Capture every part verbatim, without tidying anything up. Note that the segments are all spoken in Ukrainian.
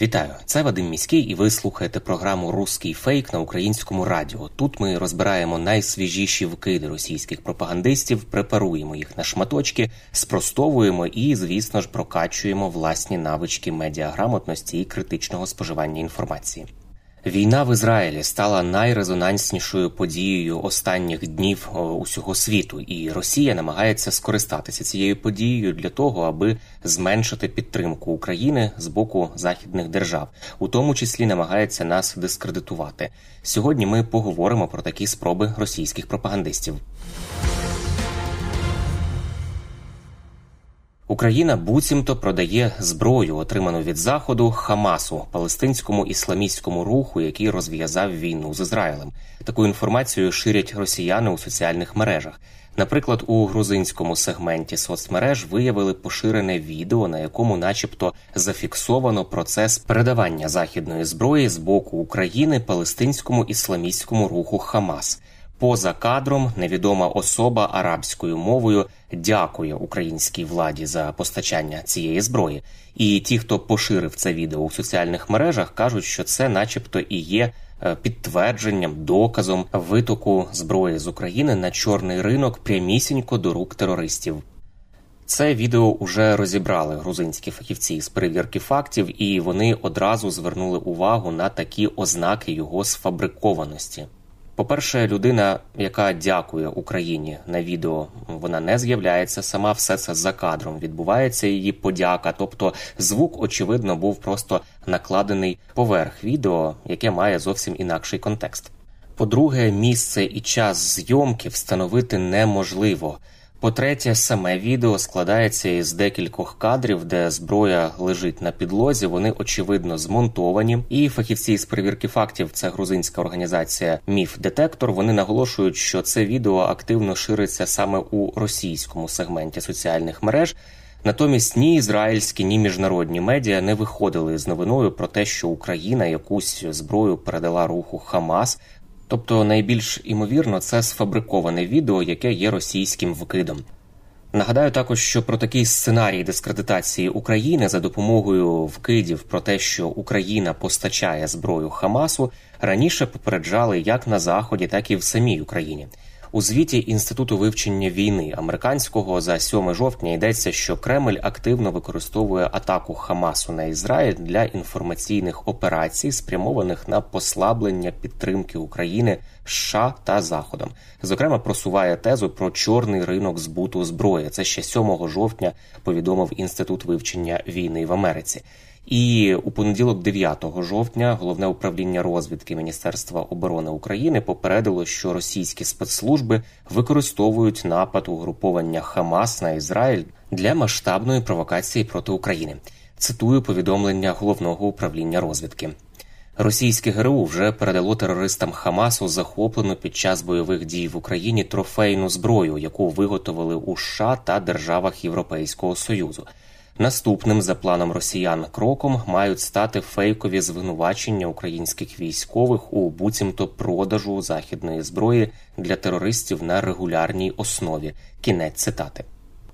Вітаю, це Вадим Міський, і ви слухаєте програму «Руський фейк» на Українському радіо. Тут ми розбираємо найсвіжіші вкиди російських пропагандистів, препаруємо їх на шматочки, спростовуємо і, звісно ж, прокачуємо власні навички медіаграмотності і критичного споживання інформації. Війна в Ізраїлі стала найрезонанснішою подією останніх днів усього світу, і Росія намагається скористатися цією подією для того, аби зменшити підтримку України з боку західних держав, у тому числі намагається нас дискредитувати. Сьогодні ми поговоримо про такі спроби російських пропагандистів. Україна буцімто продає зброю, отриману від Заходу, ХАМАСу, палестинському ісламістському руху, який розв'язав війну з Ізраїлем. Таку інформацію ширять росіяни у соціальних мережах. Наприклад, у грузинському сегменті соцмереж виявили поширене відео, на якому начебто зафіксовано процес передавання західної зброї з боку України палестинському ісламістському руху «Хамас». Поза кадром невідома особа арабською мовою дякує українській владі за постачання цієї зброї. І ті, хто поширив це відео у соціальних мережах, кажуть, що це начебто і є підтвердженням, доказом витоку зброї з України на чорний ринок прямісінько до рук терористів. Це відео уже розібрали грузинські фахівці з перевірки фактів, і вони одразу звернули увагу на такі ознаки його сфабрикованості. По-перше, людина, яка дякує Україні на відео, вона не з'являється сама, все це за кадром відбувається її подяка, тобто звук, очевидно, був просто накладений поверх відео, яке має зовсім інакший контекст. По-друге, місце і час зйомки встановити неможливо. По-третє, саме відео складається із декількох кадрів, де зброя лежить на підлозі, вони, очевидно, змонтовані. І фахівці з перевірки фактів, це грузинська організація «Міфдетектор», вони наголошують, що це відео активно шириться саме у російському сегменті соціальних мереж. Натомість ні ізраїльські, ні міжнародні медіа не виходили з новиною про те, що Україна якусь зброю передала руху «Хамас». Тобто найбільш імовірно це сфабриковане відео, яке є російським вкидом. Нагадаю також, що про такий сценарій дискредитації України за допомогою вкидів про те, що Україна постачає зброю Хамасу, раніше попереджали як на Заході, так і в самій Україні. У звіті Інституту вивчення війни американського за сьоме жовтня йдеться, що Кремль активно використовує атаку Хамасу на Ізраїль для інформаційних операцій, спрямованих на послаблення підтримки України США та Заходом. Зокрема, просуває тезу про чорний ринок збуту зброї. Це ще сьоме жовтня повідомив Інститут вивчення війни в Америці. І у понеділок дев'яте жовтня Головне управління розвідки Міністерства оборони України попередило, що російські спецслужби використовують напад угруповання «Хамас» на Ізраїль для масштабної провокації проти України. Цитую повідомлення Головного управління розвідки. Російське ГРУ вже передало терористам Хамасу захоплену під час бойових дій в Україні трофейну зброю, яку виготовили у США та державах Європейського Союзу. Наступним, за планом росіян, кроком мають стати фейкові звинувачення українських військових у буцімто продажу західної зброї для терористів на регулярній основі. Кінець цитати.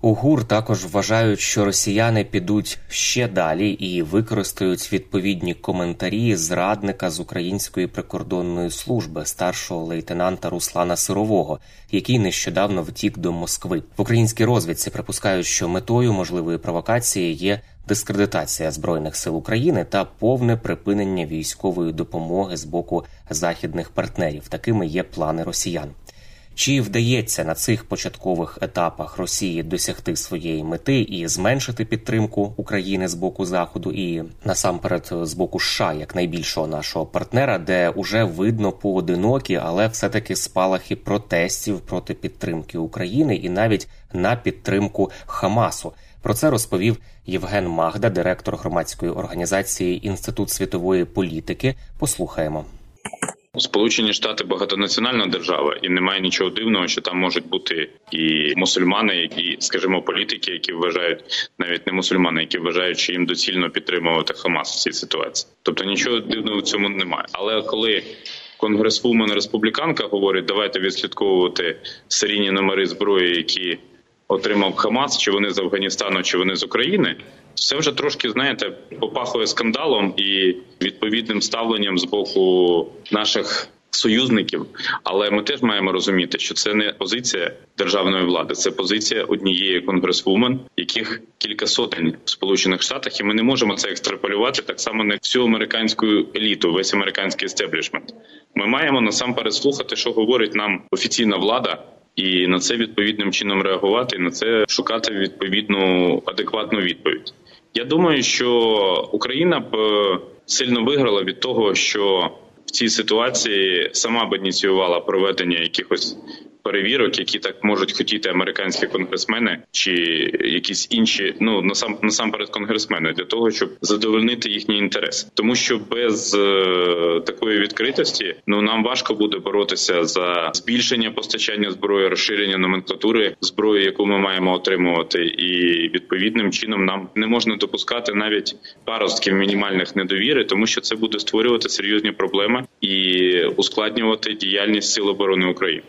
У ГУР також вважають, що росіяни підуть ще далі і використають відповідні коментарі зрадника з Української прикордонної служби, старшого лейтенанта Руслана Сирового, який нещодавно втік до Москви. В українській розвідці припускають, що метою можливої провокації є дискредитація Збройних сил України та повне припинення військової допомоги з боку західних партнерів. Такими є плани росіян. Чи вдається на цих початкових етапах Росії досягти своєї мети і зменшити підтримку України з боку Заходу і насамперед з боку США, як найбільшого нашого партнера, де уже видно поодинокі, але все-таки спалахи протестів проти підтримки України і навіть на підтримку Хамасу? Про це розповів Євген Магда, директор громадської організації «Інститут світової політики». Послухаємо. Сполучені Штати – багатонаціональна держава, і немає нічого дивного, що там можуть бути і мусульмани, і, скажімо, політики, які вважають, навіть не мусульмани, які вважають, що їм доцільно підтримувати Хамас в цій ситуації. Тобто нічого дивного в цьому немає. Але коли конгресвумен-республіканка говорить, давайте відслідковувати серійні номери зброї, які отримав Хамас, чи вони з Афганістану, чи вони з України, все вже трошки, знаєте, попахує скандалом і відповідним ставленням з боку наших союзників. Але ми теж маємо розуміти, що це не позиція державної влади, це позиція однієї конгресвумен, яких кілька сотень в Сполучених Штатах, і ми не можемо це екстраполювати так само на всю американську еліту, весь американський естеблішмент. Ми маємо насамперед слухати, що говорить нам офіційна влада, і на це відповідним чином реагувати, і на це шукати відповідну адекватну відповідь. Я думаю, що Україна б сильно виграла від того, що в цій ситуації сама б ініціювала проведення якихось перевірок, які так можуть хотіти американські конгресмени чи якісь інші, ну, насам, насамперед конгресмени, для того, щоб задовольнити їхні інтереси. Тому що без е, такої відкритості, ну, нам важко буде боротися за збільшення постачання зброї, розширення номенклатури зброї, яку ми маємо отримувати, і відповідним чином нам не можна допускати навіть паростків мінімальних недовіри, тому що це буде створювати серйозні проблеми і ускладнювати діяльність Сил оборони України.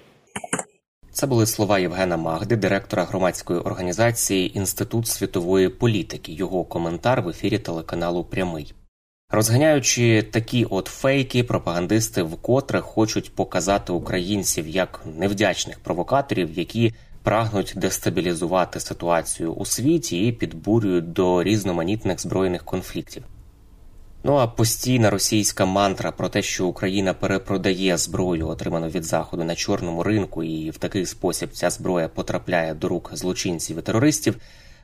Це були слова Євгена Магди, директора громадської організації «Інститут світової політики». Його коментар в ефірі телеканалу «Прямий». Розганяючи такі от фейки, пропагандисти вкотре хочуть показати українців як невдячних провокаторів, які прагнуть дестабілізувати ситуацію у світі і підбурюють до різноманітних збройних конфліктів. Ну а постійна російська мантра про те, що Україна перепродає зброю, отриману від Заходу, на чорному ринку, і в такий спосіб ця зброя потрапляє до рук злочинців і терористів,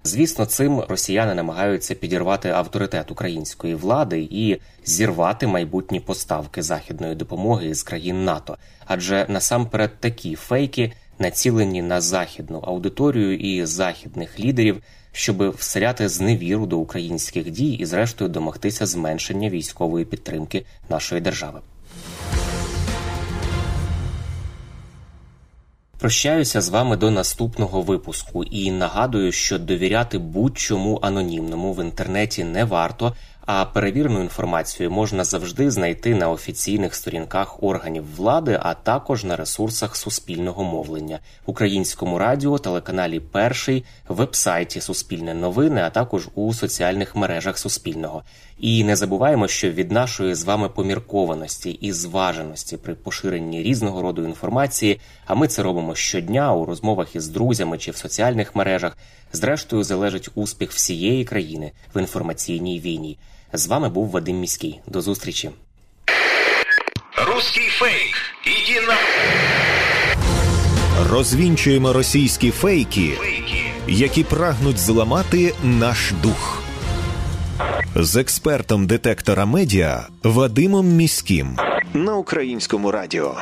звісно, цим росіяни намагаються підірвати авторитет української влади і зірвати майбутні поставки західної допомоги з країн НАТО. Адже насамперед такі фейки націлені на західну аудиторію і західних лідерів, щоб вселяти зневіру до українських дій і, зрештою, домогтися зменшення військової підтримки нашої держави. Прощаюся з вами до наступного випуску і нагадую, що довіряти будь-чому анонімному в інтернеті не варто, а перевірену інформацію можна завжди знайти на офіційних сторінках органів влади, а також на ресурсах суспільного мовлення, Українському радіо, телеканалі «Перший», вебсайті «Суспільне новини», а також у соціальних мережах Суспільного. І не забуваємо, що від нашої з вами поміркованості і зваженості при поширенні різного роду інформації, а ми це робимо щодня у розмовах із друзями чи в соціальних мережах, зрештою залежить успіх всієї країни в інформаційній війні. З вами був Вадим Міський. До зустрічі. Руський фейк. Іди на... Розвінчуємо російські фейки, які прагнуть зламати наш дух. З експертом детектора медіа Вадимом Міським на Українському радіо.